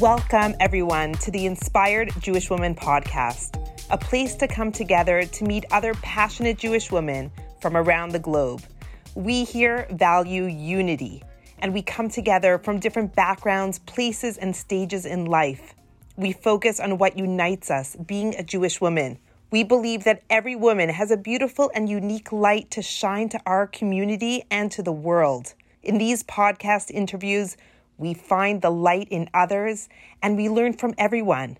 Welcome, everyone, to the Inspired Jewish Woman podcast, a place to come together to meet other passionate Jewish women from around the globe. We here value unity, and we come together from different backgrounds, places, and stages in life. We focus on what unites us, being a Jewish woman. We believe that every woman has a beautiful and unique light to shine to our community and to the world. In these podcast interviews, we find the light in others, and we learn from everyone.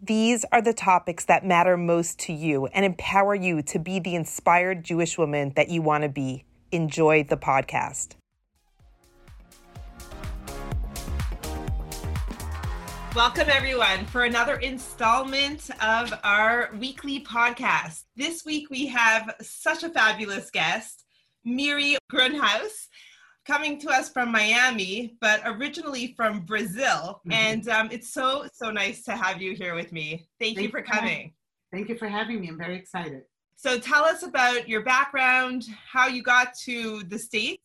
These are the topics that matter most to you and empower you to be the inspired Jewish woman that you want to be. Enjoy the podcast. Welcome, everyone, for another installment of our weekly podcast. This week, we have such a fabulous guest, Miri Grunhaus, coming to us from Miami, but originally from Brazil. Mm-hmm. And it's so nice to have you here with me. Thank you for coming. Thank you for having me. I'm very excited. So tell us about your background, how you got to the States.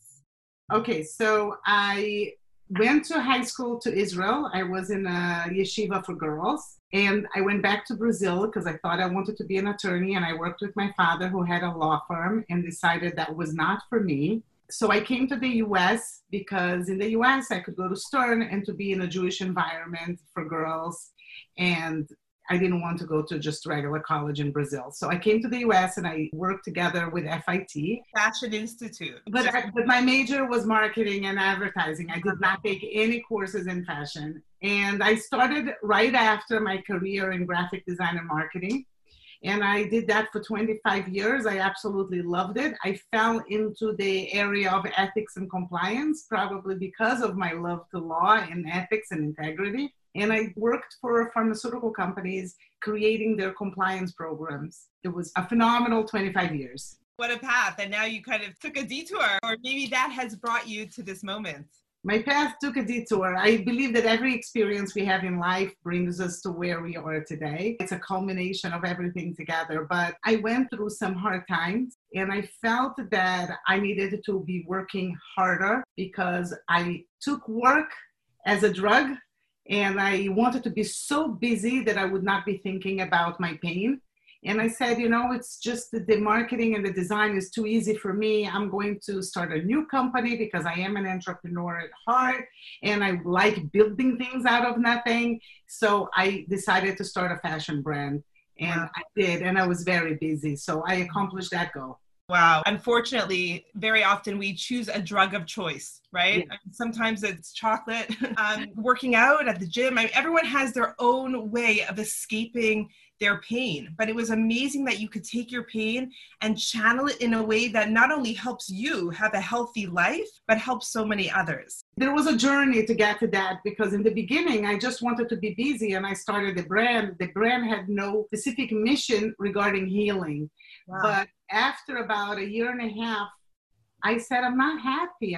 Okay, so I went to high school to Israel. I was in a yeshiva for girls. And I went back to Brazil because I thought I wanted to be an attorney. And I worked with my father, who had a law firm, and decided that was not for me. So I came to the U.S. because in the U.S. I could go to Stern and to be in a Jewish environment for girls. And I didn't want to go to just regular college in Brazil. So I came to the U.S. and I worked together with FIT. Fashion Institute. But my major was marketing and advertising. I did not take any courses in fashion. And I started right after my career in graphic design and marketing. And I did that for 25 years. I absolutely loved it. I fell into the area of ethics and compliance, probably because of my love to law and ethics and integrity. And I worked for pharmaceutical companies creating their compliance programs. It was a phenomenal 25 years. What a path. And now you kind of took a detour, or maybe that has brought you to this moment. My path took a detour. I believe that every experience we have in life brings us to where we are today. It's a culmination of everything together. But I went through some hard times, and I felt that I needed to be working harder because I took work as a drug, and I wanted to be so busy that I would not be thinking about my pain. And I said, you know, it's just that the marketing and the design is too easy for me. I'm going to start a new company because I am an entrepreneur at heart and I like building things out of nothing. So I decided to start a fashion brand, and wow. I did, and I was very busy. So I accomplished that goal. Wow. Unfortunately, very often we choose a drug of choice, right? Yeah. Sometimes it's chocolate, working out at the gym. Everyone has their own way of escaping their pain, but it was amazing that you could take your pain and channel it in a way that not only helps you have a healthy life, but helps so many others. There was a journey to get to that, because in the beginning, I just wanted to be busy, and I started the brand. The brand had no specific mission regarding healing. Wow. But after about a year and a half, I said, I'm not happy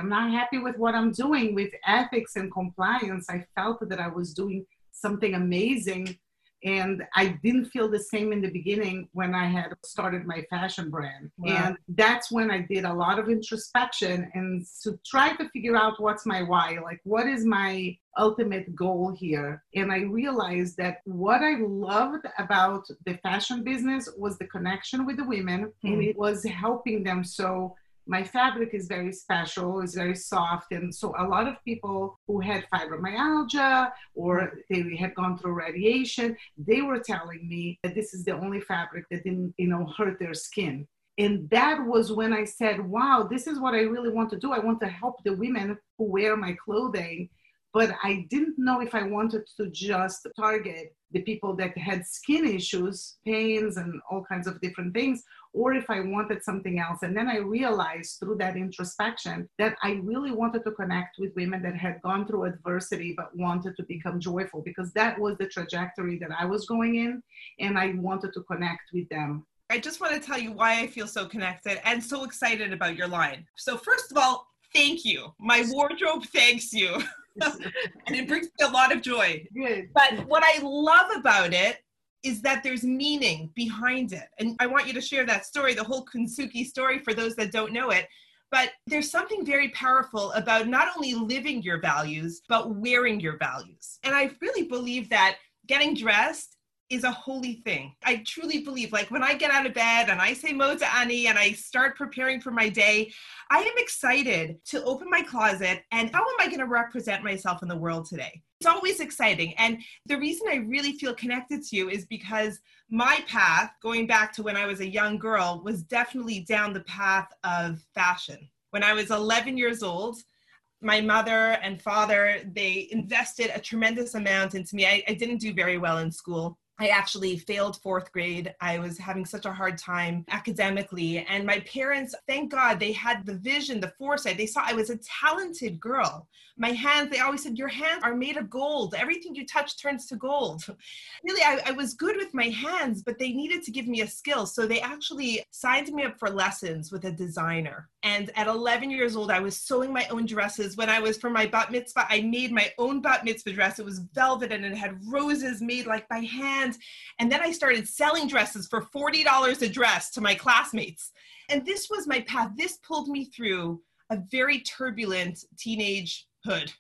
with what I'm doing with ethics and compliance. I felt that I was doing something amazing. And I didn't feel the same in the beginning when I had started my fashion brand. Wow. And that's when I did a lot of introspection and to try to figure out what's my why, like what is my ultimate goal here. And I realized that what I loved about the fashion business was the connection with the women, and it was helping them. So my fabric is very special, it's very soft. And so a lot of people who had fibromyalgia or they had gone through radiation, they were telling me that this is the only fabric that didn't, hurt their skin. And that was when I said, wow, this is what I really want to do. I want to help the women who wear my clothing. But I didn't know if I wanted to just target the people that had skin issues, pains, and all kinds of different things, or if I wanted something else. And then I realized through that introspection that I really wanted to connect with women that had gone through adversity but wanted to become joyful, because that was the trajectory that I was going in, and I wanted to connect with them. I just want to tell you why I feel so connected and so excited about your line. So first of all, thank you. My wardrobe thanks you. And it brings me a lot of joy. Good. But what I love about it is that there's meaning behind it. And I want you to share that story, the whole Kintsugi story, for those that don't know it. But there's something very powerful about not only living your values, but wearing your values. And I really believe that getting dressed is a holy thing. I truly believe, like, when I get out of bed and I say Moza Ani and I start preparing for my day, I am excited to open my closet and how am I going to represent myself in the world today? It's always exciting. And the reason I really feel connected to you is because my path, going back to when I was a young girl, was definitely down the path of fashion. When I was 11 years old, my mother and father, they invested a tremendous amount into me. I didn't do very well in school. I actually failed fourth grade. I was having such a hard time academically. And my parents, thank God, they had the vision, the foresight. They saw I was a talented girl. My hands, they always said, your hands are made of gold. Everything you touch turns to gold. Really, I was good with my hands, but they needed to give me a skill. So they actually signed me up for lessons with a designer. And at 11 years old, I was sewing my own dresses. When I was for my bat mitzvah, I made my own bat mitzvah dress. It was velvet and it had roses made like by hand. And then I started selling dresses for $40 a dress to my classmates. And this was my path. This pulled me through a very turbulent teenagehood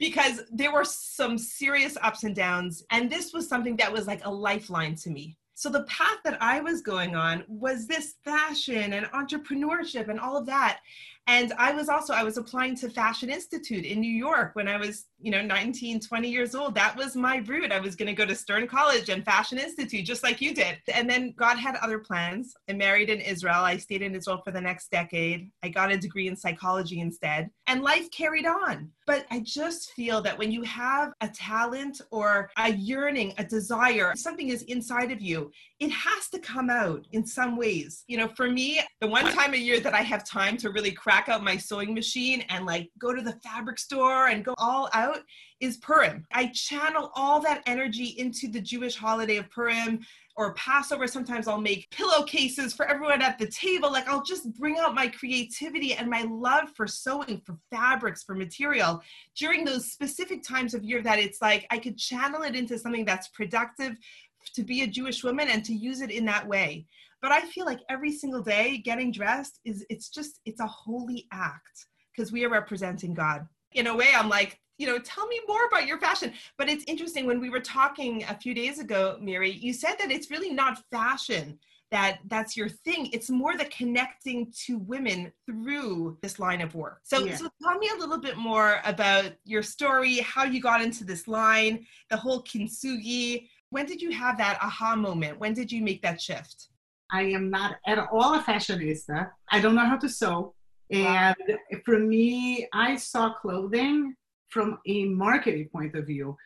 because there were some serious ups and downs. And this was something that was like a lifeline to me. So the path that I was going on was this fashion and entrepreneurship and all of that. And I was applying to Fashion Institute in New York when I was, 19, 20 years old. That was my route. I was going to go to Stern College and Fashion Institute, just like you did. And then God had other plans. I married in Israel. I stayed in Israel for the next decade. I got a degree in psychology instead. And life carried on. But I just feel that when you have a talent or a yearning, a desire, something is inside of you, it has to come out in some ways. For me, the one time a year that I have time to really crack out my sewing machine and like go to the fabric store and go all out is Purim. I channel all that energy into the Jewish holiday of Purim or Passover. Sometimes I'll make pillowcases for everyone at the table. Like I'll just bring out my creativity and my love for sewing, for fabrics, for material during those specific times of year that it's like I could channel it into something that's productive to be a Jewish woman and to use it in that way. But I feel like every single day getting dressed it's a holy act because we are representing God. In a way, I'm like, tell me more about your fashion. But it's interesting, when we were talking a few days ago, Miri, you said that it's really not fashion that's your thing. It's more the connecting to women through this line of work. So tell me a little bit more about your story, how you got into this line, the whole Kintsugi. When did you have that aha moment? When did you make that shift? I am not at all a fashionista. I don't know how to sew. And for me, I saw clothing from a marketing point of view.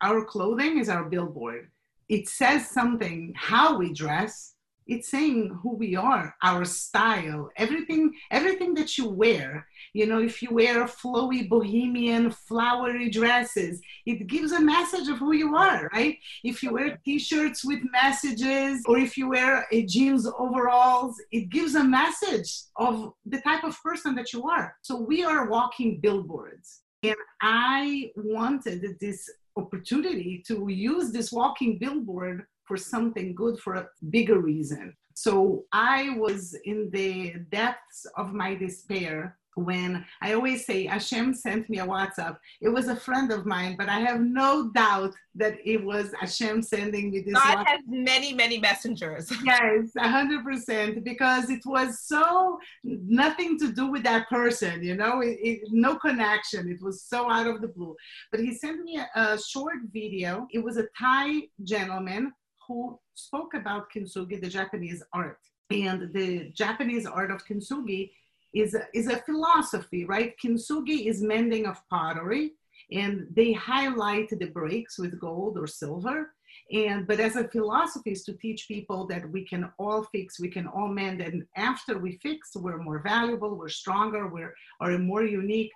Our clothing is our billboard. It says something, how we dress. It's saying who we are, our style, everything that you wear. If you wear flowy, bohemian, flowery dresses, it gives a message of who you are, right? If you wear t-shirts with messages, or if you wear jeans overalls, it gives a message of the type of person that you are. So we are walking billboards. And I wanted this opportunity to use this walking billboard for something good, for a bigger reason. So I was in the depths of my despair when I always say Hashem sent me a WhatsApp. It was a friend of mine, but I have no doubt that it was Hashem sending me this WhatsApp. God has many, many messengers. Yes, 100%, because it was so nothing to do with that person, no connection. It was so out of the blue. But he sent me a short video. It was a Thai gentleman who spoke about Kintsugi, the Japanese art. And the Japanese art of Kintsugi is a philosophy, right? Kintsugi is mending of pottery, and they highlight the breaks with gold or silver. But as a philosophy is to teach people that we can all fix, we can all mend, and after we fix, we're more valuable, we're stronger, we're more unique.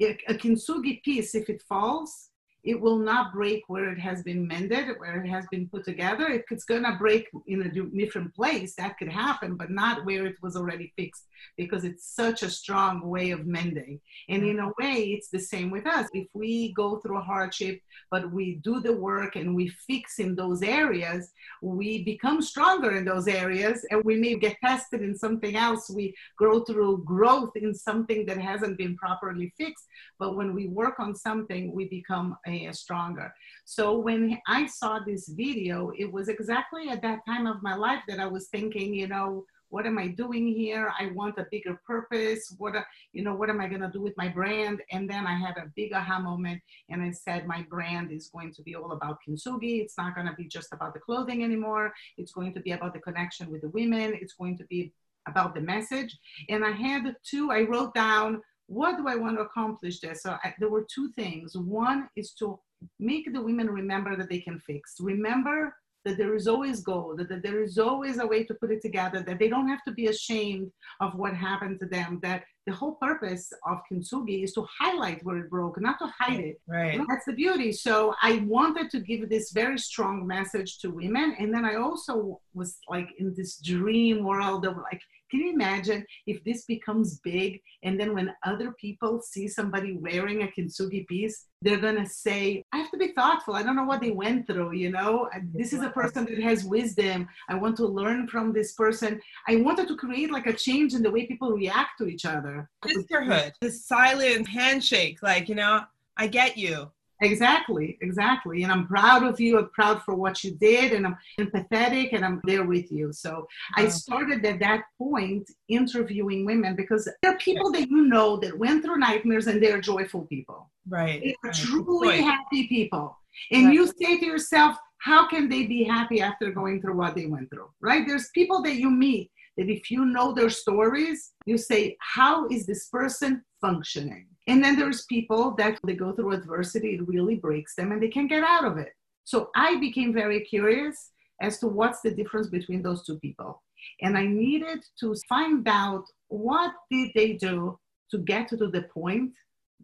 A Kintsugi piece, if it falls, it will not break where it has been mended, where it has been put together. If it's going to break in a different place, that could happen, but not where it was already fixed, because it's such a strong way of mending. And in a way, it's the same with us. If we go through a hardship, but we do the work and we fix in those areas, we become stronger in those areas, and we may get tested in something else. We grow through growth in something that hasn't been properly fixed. But when we work on something, we become stronger. So when I saw this video, it was exactly at that time of my life that I was thinking, you know, what am I doing here? I want a bigger purpose. What am I going to do with my brand? And then I had a big aha moment, and I said, my brand is going to be all about Kintsugi. It's not going to be just about the clothing anymore. It's going to be about the connection with the women. It's going to be about the message. And I had two, I wrote down, what do I want to accomplish there? So there were two things. One is to make the women remember that they can fix. Remember that there is always gold, that there is always a way to put it together, that they don't have to be ashamed of what happened to them, that the whole purpose of Kintsugi is to highlight where it broke, not to hide it. Right. And that's the beauty. So I wanted to give this very strong message to women. And then I also was like in this dream world of like, can you imagine if this becomes big, and then when other people see somebody wearing a Kintsugi piece, they're going to say, I have to be thoughtful. I don't know what they went through, you know. This is a person that has wisdom. I want to learn from this person. I wanted to create like a change in the way people react to each other. Sisterhood, the silent handshake, like, you know, I get you. Exactly, exactly. And I'm proud of you. I'm proud for what you did, and I'm empathetic, and I'm there with you. So I started at that point interviewing women, because there are people that you know that went through nightmares, and they're joyful people. Right. They're truly happy people. And you say to yourself, how can they be happy after going through what they went through? Right? There's people that you meet that if you know their stories, you say, how is this person functioning? And then there's people that they go through adversity, it really breaks them, and they can't get out of it. So I became very curious as to what's the difference between those two people. And I needed to find out, what did they do to get to the point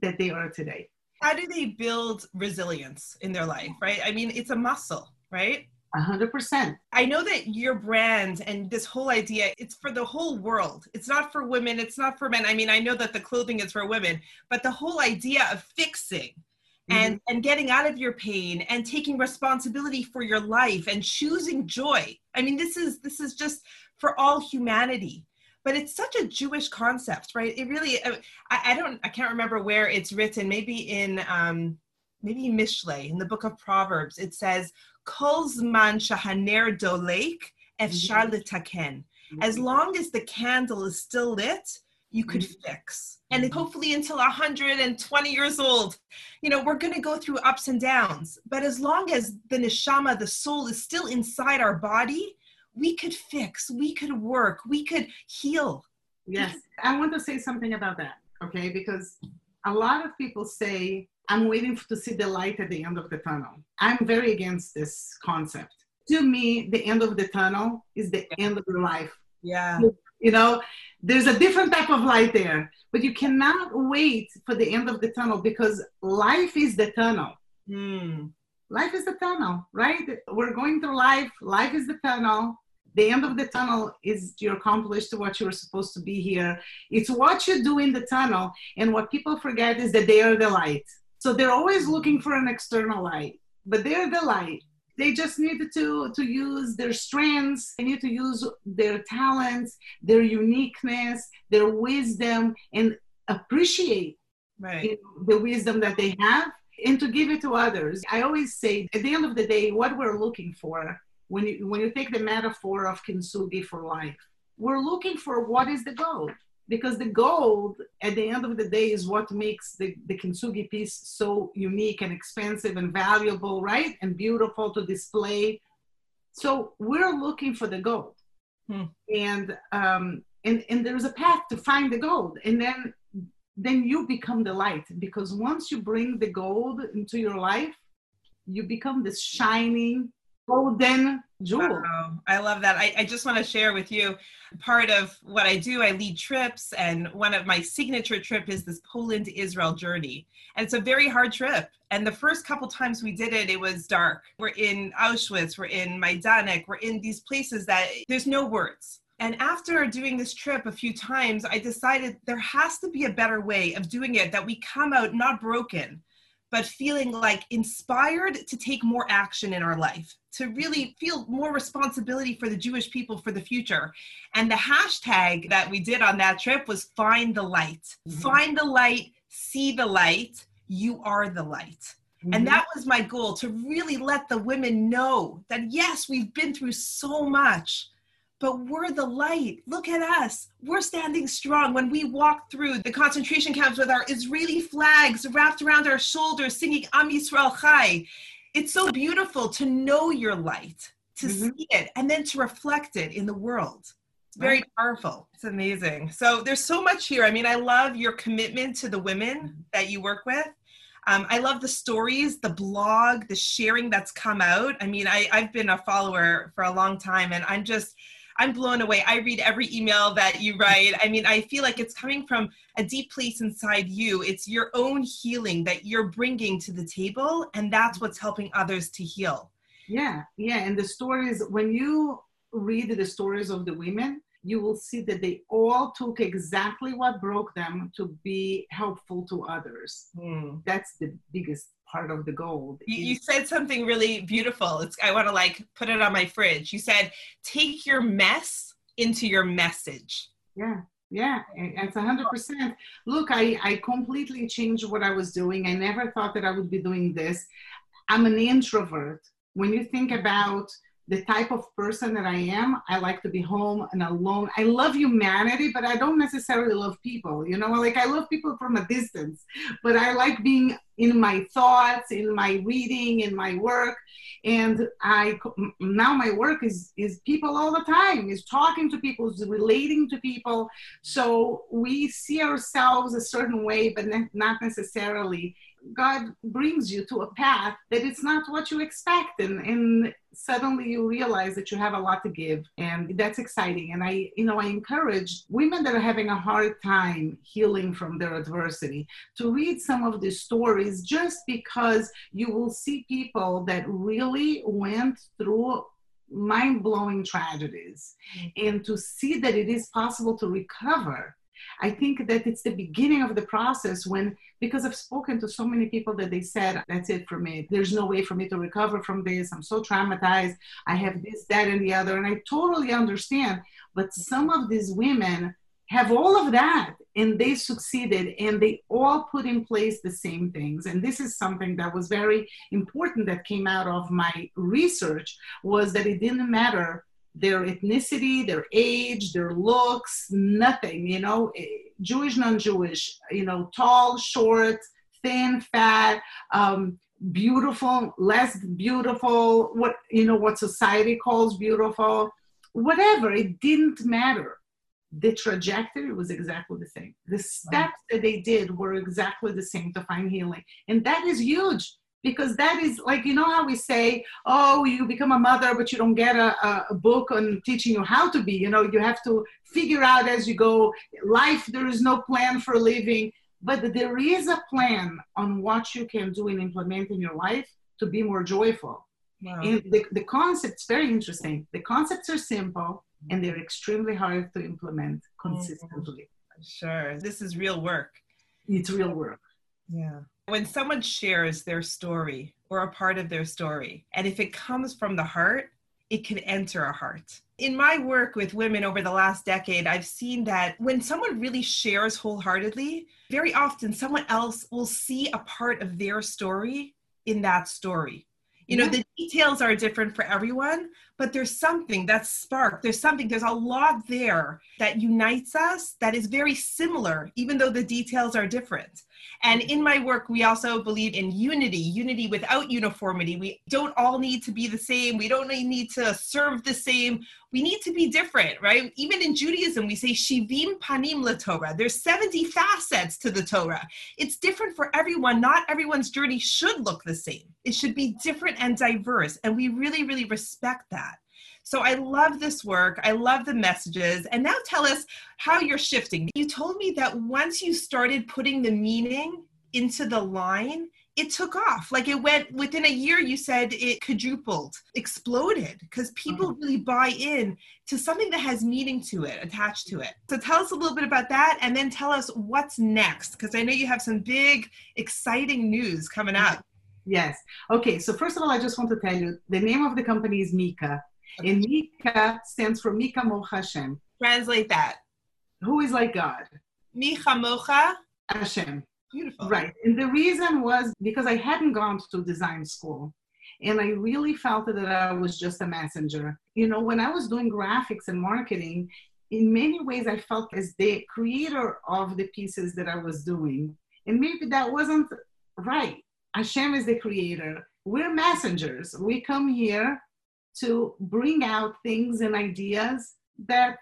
that they are today? How do they build resilience in their life, right? I mean, it's a muscle, right? 100%. I know that your brand and this whole idea, it's for the whole world. It's not for women. It's not for men. I mean, I know that the clothing is for women, but the whole idea of fixing and getting out of your pain and taking responsibility for your life and choosing joy. I mean, this is just for all humanity. But it's such a Jewish concept, right? It really, I can't remember where it's written. Maybe Mishle, in the book of Proverbs, it says, Kol zman shahaner dolek efshar litaken. As long as the candle is still lit, you could fix. And hopefully until 120 years old, you know, we're going to go through ups and downs. But as long as the neshama, the soul, is still inside our body, we could fix, we could work, we could heal. Yes. I want to say something about that, okay? Because a lot of people say, I'm waiting to see the light at the end of the tunnel. I'm very against this concept. To me, the end of the tunnel is the end of your life. Yeah. You know, there's a different type of light there, but you cannot wait for the end of the tunnel, because life is the tunnel. Life is the tunnel, right? We're going through life. Life is the tunnel. The end of the tunnel is you're accomplished what you were supposed to be here. It's what you do in the tunnel. And what people forget is that they are the light. So they're always looking for an external light, but they're the light. They just need to use their strengths. They need to use their talents, their uniqueness, their wisdom, and appreciate the wisdom that they have, and to give it to others. I always say, at the end of the day, what we're looking for, when you take the metaphor of Kintsugi for life, we're looking for what is the gold. Because the gold, at the end of the day, is what makes the Kintsugi piece so unique and expensive and valuable, right? And beautiful to display. So we're looking for the gold. And there's a path to find the gold. And then you become the light. Because once you bring the gold into your life, you become this shining, golden Jewel. Wow. I love that. I just want to share with you part of what I do. I lead trips, and one of my signature trip is this Poland-Israel journey. And it's a very hard trip. And the first couple times we did it, it was dark. We're in Auschwitz, we're in Majdanek, we're in these places that there's no words. And after doing this trip a few times, I decided there has to be a better way of doing it, that we come out not broken, but feeling like inspired to take more action in our life, to really feel more responsibility for the Jewish people for the future. And the hashtag that we did on that trip was find the light. Mm-hmm. Find the light, see the light, you are the light. Mm-hmm. And that was my goal, to really let the women know that, yes, we've been through so much, but we're the light. Look at us. We're standing strong. When we walked through the concentration camps with our Israeli flags wrapped around our shoulders, singing Am Yisrael Chai, it's so beautiful to know your light, to see it, and then to reflect it in the world. It's very powerful. It's amazing. So there's so much here. I mean, I love your commitment to the women that you work with. I love the stories, the blog, the sharing that's come out. I mean, I've been a follower for a long time, and I'm blown away. I read every email that you write. I mean, I feel like it's coming from a deep place inside you. It's your own healing that you're bringing to the table, and that's what's helping others to heal. Yeah, yeah. And the stories, when you read the stories of the women, you will see that they all took exactly what broke them to be helpful to others. Mm. That's the biggest part of the goal. You said something really beautiful. I want to put it on my fridge. You said, take your mess into your message. Yeah. Yeah. It's 100%. Look, I completely changed what I was doing. I never thought that I would be doing this. I'm an introvert. When you think about the type of person that I am, I like to be home and alone. I love humanity, but I don't necessarily love people. You know, I love people from a distance, but I like being in my thoughts, in my reading, in my work. And now my work is people all the time, is talking to people, is relating to people. So we see ourselves a certain way, but not necessarily. God brings you to a path that it's not what you expect. And suddenly you realize that you have a lot to give, and that's exciting. And I encourage women that are having a hard time healing from their adversity to read some of these stories, just because you will see people that really went through mind-blowing tragedies, and to see that it is possible to recover. I think that it's the beginning of the process because I've spoken to so many people that they said, that's it for me. There's no way for me to recover from this. I'm so traumatized. I have this, that, and the other. And I totally understand. But some of these women have all of that, and they succeeded, and they all put in place the same things. And this is something that was very important that came out of my research, was that it didn't matter their ethnicity, their age, their looks, nothing, you know, Jewish, non-Jewish, you know, tall, short, thin, fat, beautiful, less beautiful, what society calls beautiful, whatever, it didn't matter. The trajectory was exactly the same. The steps that they did were exactly the same to find healing. And that is huge. Because that is you know how we say, oh, you become a mother, but you don't get a book on teaching you how to be. You know, you have to figure out as you go. Life, there is no plan for living. But there is a plan on what you can do and implement in your life to be more joyful. Wow. And the concept's very interesting. The concepts are simple, and they're extremely hard to implement consistently. Sure. This is real work. It's real work. Yeah. When someone shares their story or a part of their story, and if it comes from the heart, it can enter a heart. In my work with women over the last decade, I've seen that when someone really shares wholeheartedly, very often someone else will see a part of their story in that story. You know, the details are different for everyone, but there's something that's sparked. There's a lot there that unites us that is very similar, even though the details are different. And in my work, we also believe in unity without uniformity. We don't all need to be the same. We don't need to serve the same. We need to be different, right? Even in Judaism, we say, Shivim Panim LaTorah. There's 70 facets to the Torah. It's different for everyone. Not everyone's journey should look the same. It should be different and diverse. And we really, really respect that. So I love this work. I love the messages. And now tell us how you're shifting. You told me that once you started putting the meaning into the line, it took off. Like it went within a year, you said it quadrupled, exploded, because people really buy in to something that has meaning to it, attached to it. So tell us a little bit about that, and then tell us what's next, because I know you have some big, exciting news coming up. Yes. Okay. So first of all, I just want to tell you, the name of the company is Mika. Okay. And Mika stands for Mi Kamocha Hashem. Translate that. Who is like God? Mi Kamocha Hashem. Beautiful. Right. And the reason was because I hadn't gone to design school, and I really felt that I was just a messenger. You know, when I was doing graphics and marketing, in many ways, I felt as the creator of the pieces that I was doing. And maybe that wasn't right. Hashem is the creator. We're messengers. We come here to bring out things and ideas that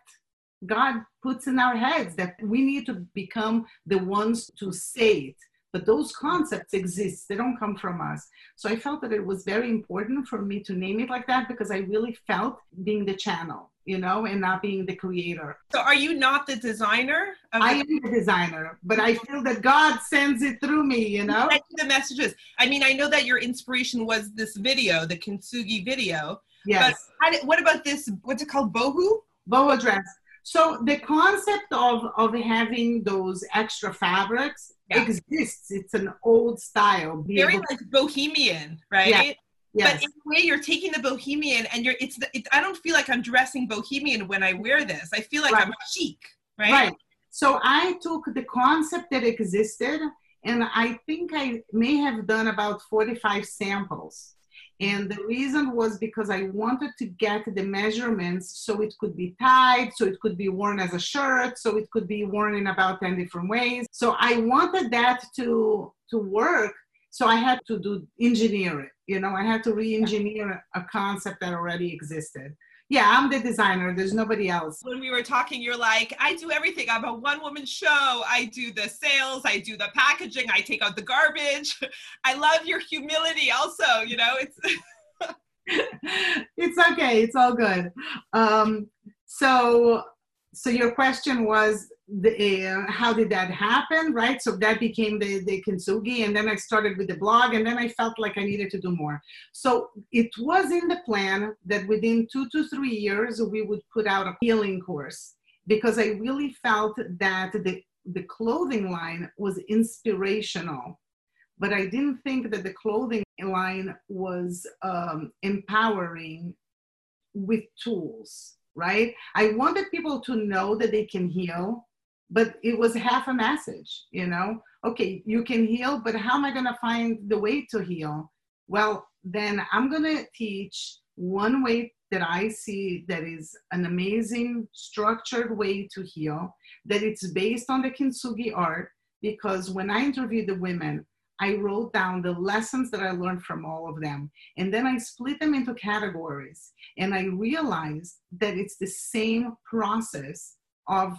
God puts in our heads, that we need to become the ones to say it. But those concepts exist. They don't come from us. So I felt that it was very important for me to name it like that, because I really felt being the channel, you know, and not being the creator. So are you not the designer? I am the designer, but I feel that God sends it through me, you know? The messages. I mean, I know that your inspiration was this video, the Kintsugi video. Yes. But what about this, what's it called, boho? Boho dress. So the concept of having those extra fabrics exists. It's an old style. Very like bohemian, right? Yeah. Yes. But in a way, you're taking the bohemian and you're, I don't feel like I'm dressing bohemian when I wear this. I feel like I'm chic, right? Right. So I took the concept that existed, and I think I may have done about 45 samples. And the reason was because I wanted to get the measurements so it could be tied, so it could be worn as a shirt, so it could be worn in about 10 different ways. So I wanted that to work. So I had to engineer it. You know, I had to re-engineer a concept that already existed. Yeah, I'm the designer. There's nobody else. When we were talking, you're like, I do everything. I'm a one-woman show. I do the sales. I do the packaging. I take out the garbage. I love your humility also, you know. It's okay. It's all good. So your question was, how did that happen, right? So that became the Kintsugi, and then I started with the blog, and then I felt like I needed to do more. So it was in the plan that within 2 to 3 years, we would put out a healing course, because I really felt that the clothing line was inspirational, but I didn't think that the clothing line was empowering with tools, right? I wanted people to know that they can heal, but it was half a message, you know? Okay, you can heal, but how am I going to find the way to heal? Well, then I'm going to teach one way that I see that is an amazing structured way to heal, that it's based on the Kintsugi art, because when I interviewed the women, I wrote down the lessons that I learned from all of them. And then I split them into categories. And I realized that it's the same process of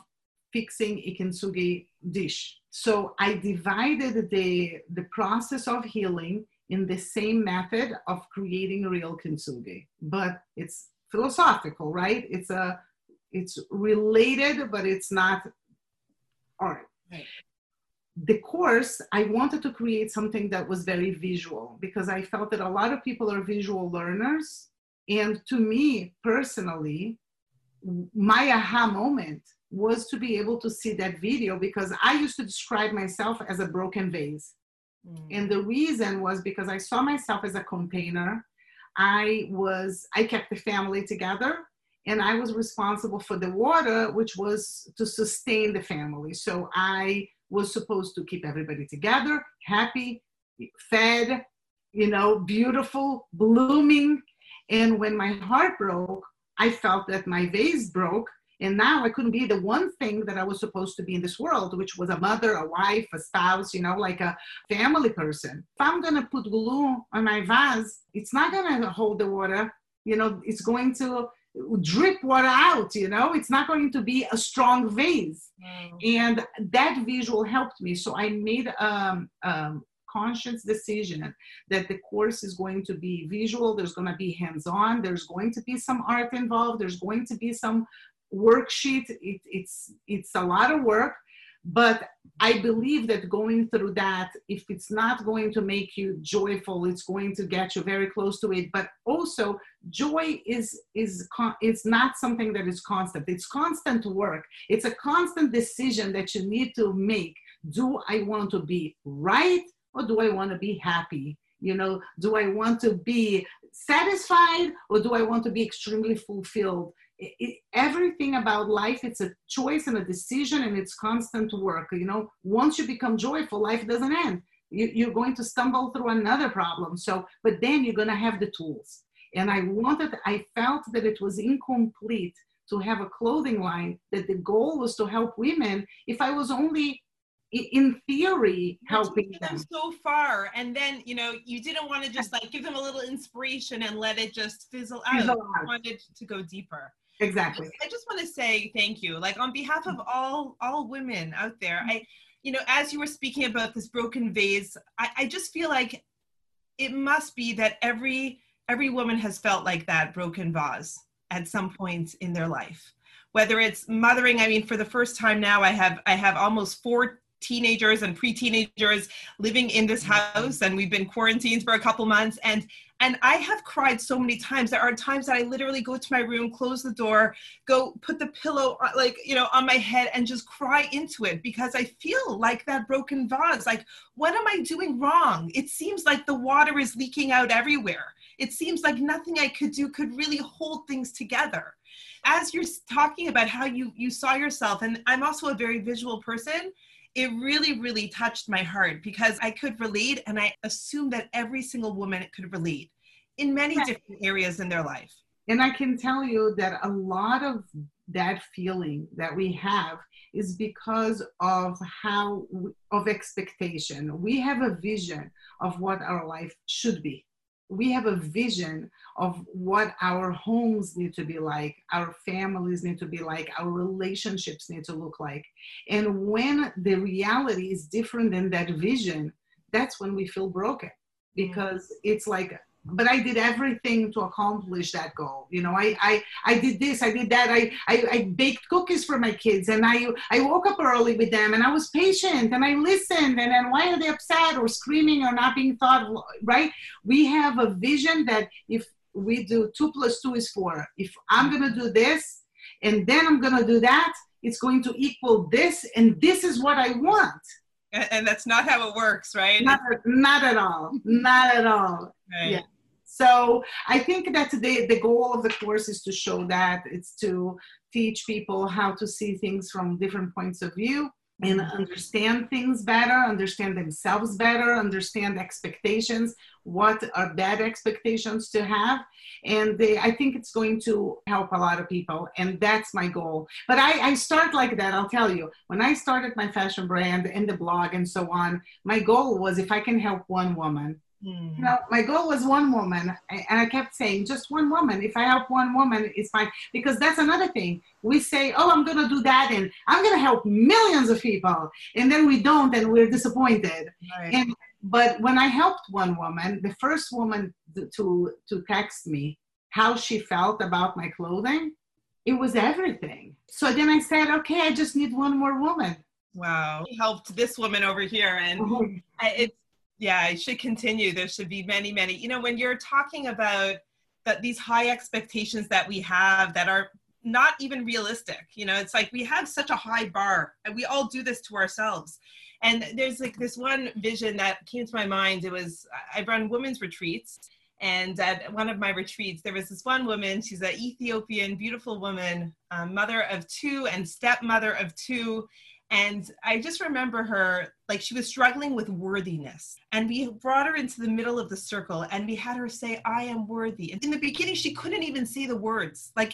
fixing a Kintsugi dish. So I divided the process of healing in the same method of creating real Kintsugi. But it's philosophical, right? It's related, but it's not art. Right. The course, I wanted to create something that was very visual, because I felt that a lot of people are visual learners. And to me personally, my aha moment was to be able to see that video, because I used to describe myself as a broken vase. And the reason was because I saw myself as a container. I kept the family together, and I was responsible for the water, which was to sustain the family. So I was supposed to keep everybody together, happy, fed, you know, beautiful, blooming. And when my heart broke, I felt that my vase broke. And now I couldn't be the one thing that I was supposed to be in this world, which was a mother, a wife, a spouse, you know, like a family person. If I'm going to put glue on my vase, it's not going to hold the water. You know, it's going to drip water out, you know, it's not going to be a strong vase. And that visual helped me. So I made a conscious decision that the course is going to be visual, there's going to be hands-on, there's going to be some art involved, there's going to be some worksheet. It's a lot of work, but I believe that going through that, if it's not going to make you joyful, it's going to get you very close to it. But also, joy is not something that is constant. It's constant work. It's a constant decision that you need to make. Do I want to be right, or do I want to be happy? You know, do I want to be satisfied, or do I want to be extremely fulfilled? Everything about life, it's a choice and a decision, and it's constant work. You know, once you become joyful, life doesn't end. You're going to stumble through another problem. So, but then you're going to have the tools. And I felt that it was incomplete to have a clothing line, that the goal was to help women, if I was only in theory helping them so far. And then, you know, you didn't want to just like give them a little inspiration and let it just fizzle out. You wanted to go deeper. Exactly. I just want to say thank you, like on behalf of all women out there. I, you know, as you were speaking about this broken vase, I just feel like it must be that every woman has felt like that broken vase at some point in their life, whether it's mothering. I mean, for the first time now, I have almost 4 teenagers and pre-teenagers living in this house, and we've been quarantined for a couple months, and I have cried so many times. There are times that I literally go to my room, close the door, go put the pillow like, you know, on my head and just cry into it, because I feel like that broken vase. Like, what am I doing wrong? It seems like the water is leaking out everywhere. It seems like nothing I could do could really hold things together. As you're talking about how you saw yourself, and I'm also a very visual person, it really, really touched my heart, because I could relate, and I assume that every single woman could relate in many different areas in their life. And I can tell you that a lot of that feeling that we have is because of expectation. We have a vision of what our life should be. We have a vision of what our homes need to be like, our families need to be like, our relationships need to look like. And when the reality is different than that vision, that's when we feel broken, because it's like, but I did everything to accomplish that goal. You know, I did this, I did that. I baked cookies for my kids, and I woke up early with them, and I was patient, and I listened, and then why are they upset or screaming or not being thoughtful, right? We have a vision that if we do 2 + 2 is 4, if I'm going to do this and then I'm going to do that, it's going to equal this, and this is what I want. And that's not how it works, right? Not at all. Not at all. Right. Yeah. So I think that the goal of the course is to show that. It's to teach people how to see things from different points of view and understand things better, understand themselves better, understand expectations, what are bad expectations to have. And I think it's going to help a lot of people, and that's my goal. But I start like that, I'll tell you. When I started my fashion brand and the blog and so on, my goal was, if I can help one woman. You know, my goal was one woman, and I kept saying, just one woman. If I help one woman, it's fine. Because that's another thing. We say, oh, I'm going to do that, and I'm going to help millions of people. And then we don't, and we're disappointed. Right. But when I helped one woman, the first woman to text me how she felt about my clothing, it was everything. So then I said, okay, I just need one more woman. Wow. She helped this woman over here, and yeah, it should continue. There should be many, many. You know, when you're talking about that, these high expectations that we have that are not even realistic, you know, it's like we have such a high bar, and we all do this to ourselves. And there's like this one vision that came to my mind. It was, I run women's retreats, and at one of my retreats, there was this one woman. She's an Ethiopian, beautiful woman, mother of 2 and stepmother of 2. And I just remember her, like, she was struggling with worthiness. And we brought her into the middle of the circle, and we had her say, I am worthy. And in the beginning, she couldn't even say the words. Like,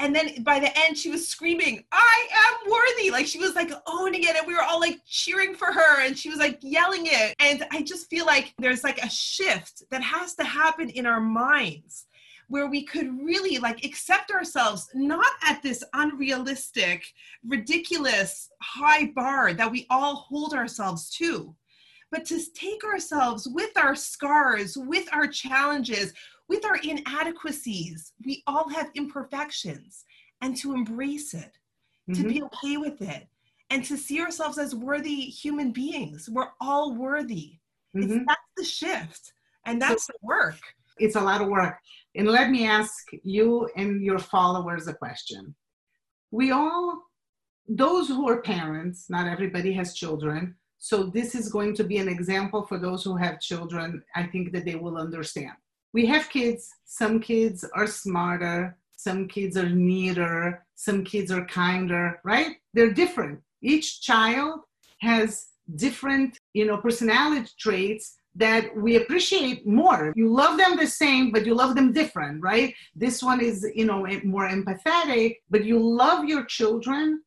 and then by the end, she was screaming, I am worthy. Like, she was like owning it. And we were all like cheering for her, and she was like yelling it. And I just feel like there's like a shift that has to happen in our minds, where we could really like accept ourselves, not at this unrealistic, ridiculous high bar that we all hold ourselves to, but to take ourselves with our scars, with our challenges, with our inadequacies. We all have imperfections, and to embrace it, to be okay with it, and to see ourselves as worthy human beings. We're all worthy. That's the shift, and that's the work. It's a lot of work. And let me ask you and your followers a question. We all, those who are parents, not everybody has children. So this is going to be an example for those who have children. I think that they will understand. We have kids. Some kids are smarter. Some kids are neater. Some kids are kinder, right? They're different. Each child has different, you know, personality traits that we appreciate more. You love them the same, but you love them different, right? This one is, you know, more empathetic, but you love your children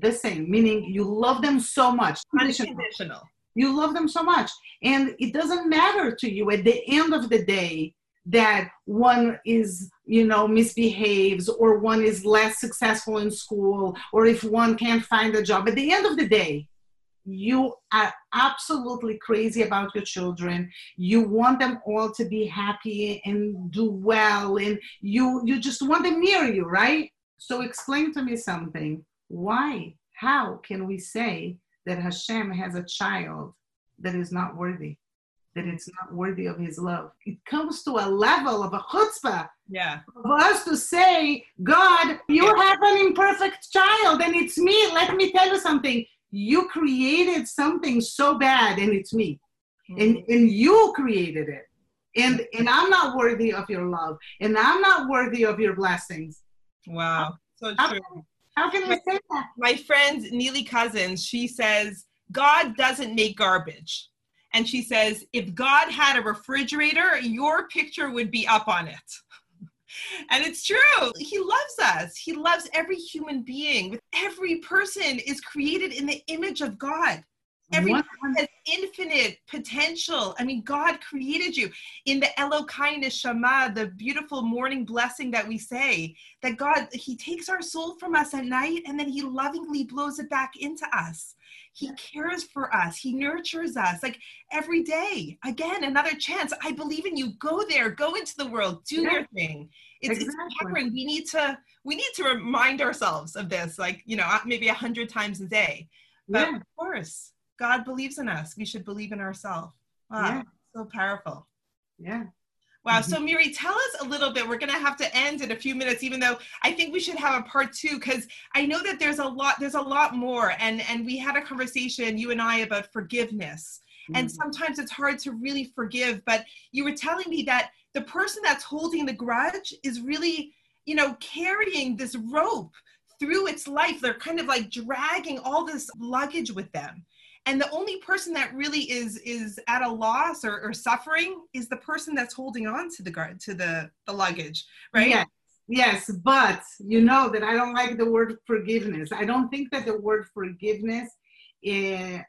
the same, meaning you love them so much. Unconditional. You love them so much. And it doesn't matter to you at the end of the day that one is, you know, misbehaves, or one is less successful in school, or if one can't find a job. At the end of the day, you are absolutely crazy about your children. You want them all to be happy and do well, and you just want them near you, right? So explain to me something. Why? How can we say that Hashem has a child that is not worthy, that it's not worthy of his love? It comes to a level of a chutzpah for us to say, God, you have an imperfect child, and it's me. Let me tell you something. You created something so bad, and it's me. And you created it. And I'm not worthy of your love. And I'm not worthy of your blessings. Wow. So true. How can I say that? My friend, Neely Cousins, she says, God doesn't make garbage. And she says, if God had a refrigerator, your picture would be up on it. And it's true. He loves us. He loves every human being. Every person is created in the image of God. Everyone has infinite potential. I mean, God created you in the Elokai Neshama, the beautiful morning blessing that we say, that God, he takes our soul from us at night, and then he lovingly blows it back into us. He cares for us. He nurtures us, like every day. Again, another chance. I believe in you. Go there. Go into the world. Do your thing. It's different. We need to remind ourselves of this, like, you know, maybe 100 times a day. But of course, God believes in us. We should believe in ourselves. Wow, so powerful. Yeah. Wow, so Miri, tell us a little bit. We're going to have to end in a few minutes, even though I think we should have a part 2, because I know that there's a lot more. And we had a conversation, you and I, about forgiveness. And sometimes it's hard to really forgive, but you were telling me that the person that's holding the grudge is really, you know, carrying this rope through its life. They're kind of like dragging all this luggage with them. And the only person that really is at a loss or suffering is the person that's holding on to the luggage, right? Yes. Yes, but you know that I don't like the word forgiveness. I don't think that the word forgiveness is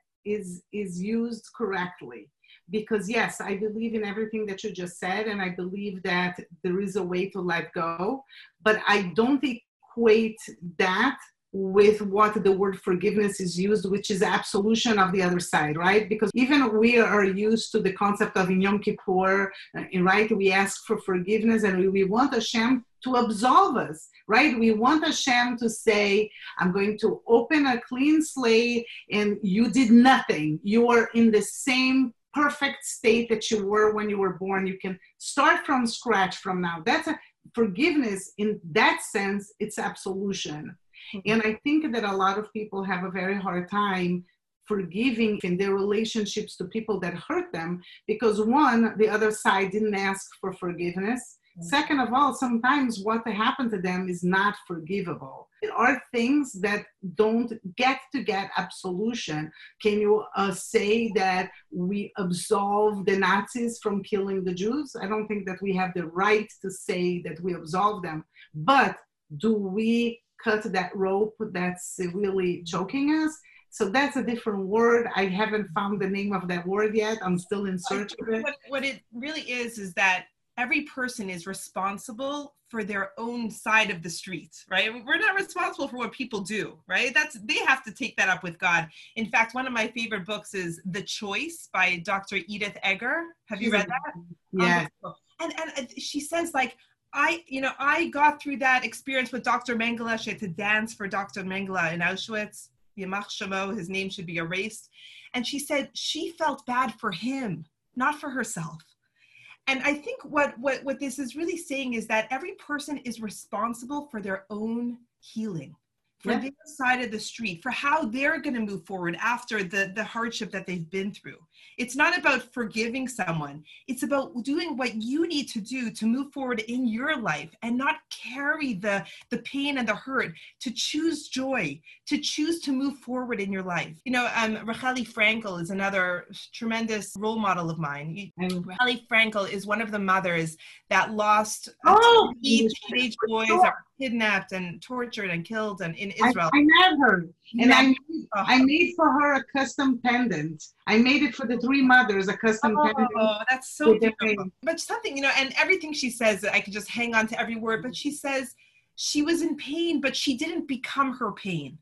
used correctly. Because yes, I believe in everything that you just said, and I believe that there is a way to let go, but I don't equate that with what the word forgiveness is used, which is absolution of the other side, right? Because even we are used to the concept of in Yom Kippur, right? We ask for forgiveness, and we want Hashem to absolve us, right? We want Hashem to say, I'm going to open a clean slate, and you did nothing. You are in the same perfect state that you were when you were born. You can start from scratch from now. That's a forgiveness. In that sense, it's absolution. And I think that a lot of people have a very hard time forgiving in their relationships to people that hurt them, because one, the other side didn't ask for forgiveness. Second of all, sometimes what happened to them is not forgivable. There are things that don't get to get absolution. Can you say that we absolve the Nazis from killing the Jews? I don't think that we have the right to say that we absolve them. But do we cut that rope that's really choking us? So that's a different word. I haven't found the name of that word yet. I'm still in search of it. What it really is that every person is responsible for their own side of the street, right? We're not responsible for what people do, right? They have to take that up with God. In fact, one of my favorite books is The Choice by Dr. Edith Eger. Have you read that? Yeah. And she says, like, I got through that experience with Dr. Mengele. She had to dance for Dr. Mengele in Auschwitz, Yimach Shamo, his name should be erased. And she said she felt bad for him, not for herself. And I think what this is really saying is that every person is responsible for their own healing, for their side of the street, for how they're going to move forward after the hardship that they've been through. It's not about forgiving someone. It's about doing what you need to do to move forward in your life and not carry the pain and the hurt, to choose joy, to choose to move forward in your life. You know, Racheli Frankel is another tremendous role model of mine. Racheli Frankel is one of the mothers that lost teenage boys that were kidnapped and tortured and killed and in Israel. I met her, and I made for her a custom pendant. I made it for the three mothers, a custom pendant. Oh, that's so beautiful. But something, you know, and everything she says, I could just hang on to every word, but she says she was in pain, but she didn't become her pain.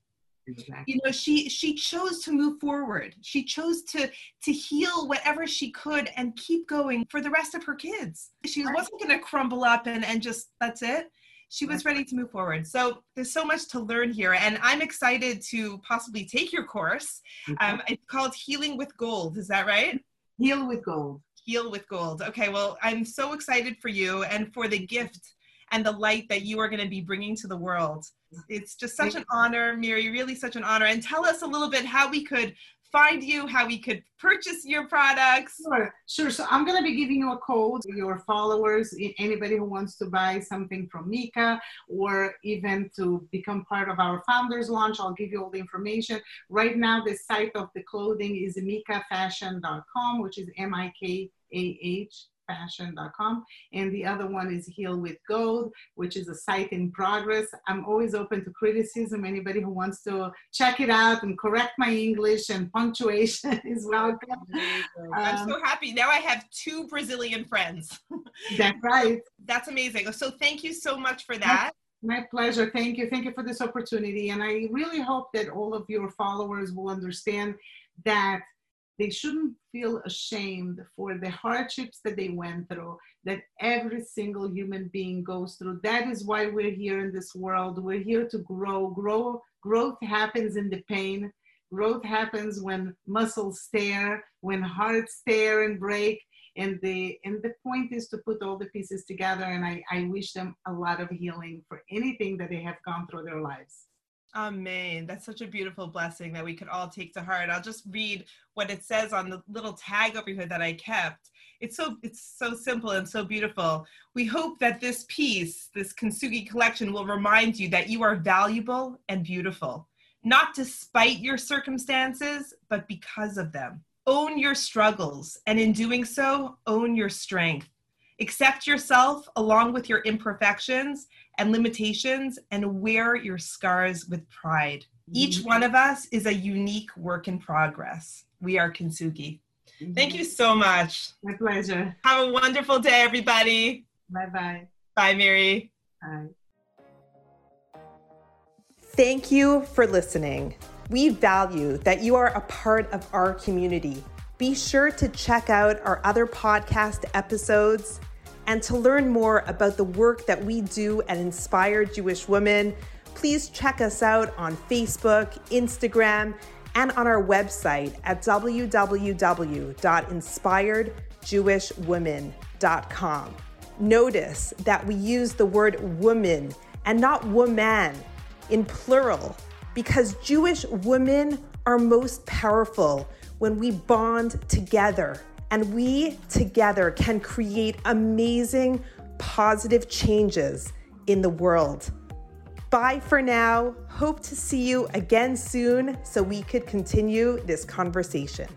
Exactly. You know, she chose to move forward. She chose to heal whatever she could and keep going for the rest of her kids. She wasn't going to crumble up and just, that's it. She was ready to move forward. So there's so much to learn here. And I'm excited to possibly take your course. It's called Healing with Gold. Is that right? Heal with Gold. Heal with Gold. Okay, well, I'm so excited for you and for the gift and the light that you are going to be bringing to the world. It's just such an honor, Miri, really such an honor. And tell us a little bit how we could find you, how we could purchase your products. Sure. So I'm going to be giving you a code, your followers, anybody who wants to buy something from Mika or even to become part of our founders launch, I'll give you all the information. Right now, the site of the clothing is mikafashion.com, which is MIKAH fashion.com, and the other one is Heal with Gold, which is a site in progress. I'm always open to criticism. Anybody who wants to check it out and correct my English and punctuation is welcome. I'm so happy. Now I have two Brazilian friends. That's right. That's amazing. So thank you so much for that. My pleasure. Thank you. Thank you for this opportunity. And I really hope that all of your followers will understand that they shouldn't feel ashamed for the hardships that they went through, that every single human being goes through. That is why we're here in this world. We're here to grow. Growth happens in the pain. Growth happens when muscles tear, when hearts tear and break. And the point is to put all the pieces together. And I wish them a lot of healing for anything that they have gone through their lives. Amen. That's such a beautiful blessing that we could all take to heart. I'll just read what it says on the little tag over here that I kept. It's so simple and so beautiful. We hope that this piece, this Kintsugi collection, will remind you that you are valuable and beautiful, not despite your circumstances, but because of them. Own your struggles, and in doing so, own your strength. Accept yourself along with your imperfections and limitations, and wear your scars with pride. Each one of us is a unique work in progress. We are Kintsugi. Thank you so much. My pleasure. Have a wonderful day, everybody. Bye-bye. Bye, Miri. Bye. Thank you for listening. We value that you are a part of our community. Be sure to check out our other podcast episodes and to learn more about the work that we do at Inspired Jewish Woman. Please check us out on Facebook, Instagram, and on our website at www.inspiredjewishwoman.com. Notice that we use the word woman and not woman in plural because Jewish women are most powerful when we bond together, and we together can create amazing, positive changes in the world. Bye for now. Hope to see you again soon so we could continue this conversation.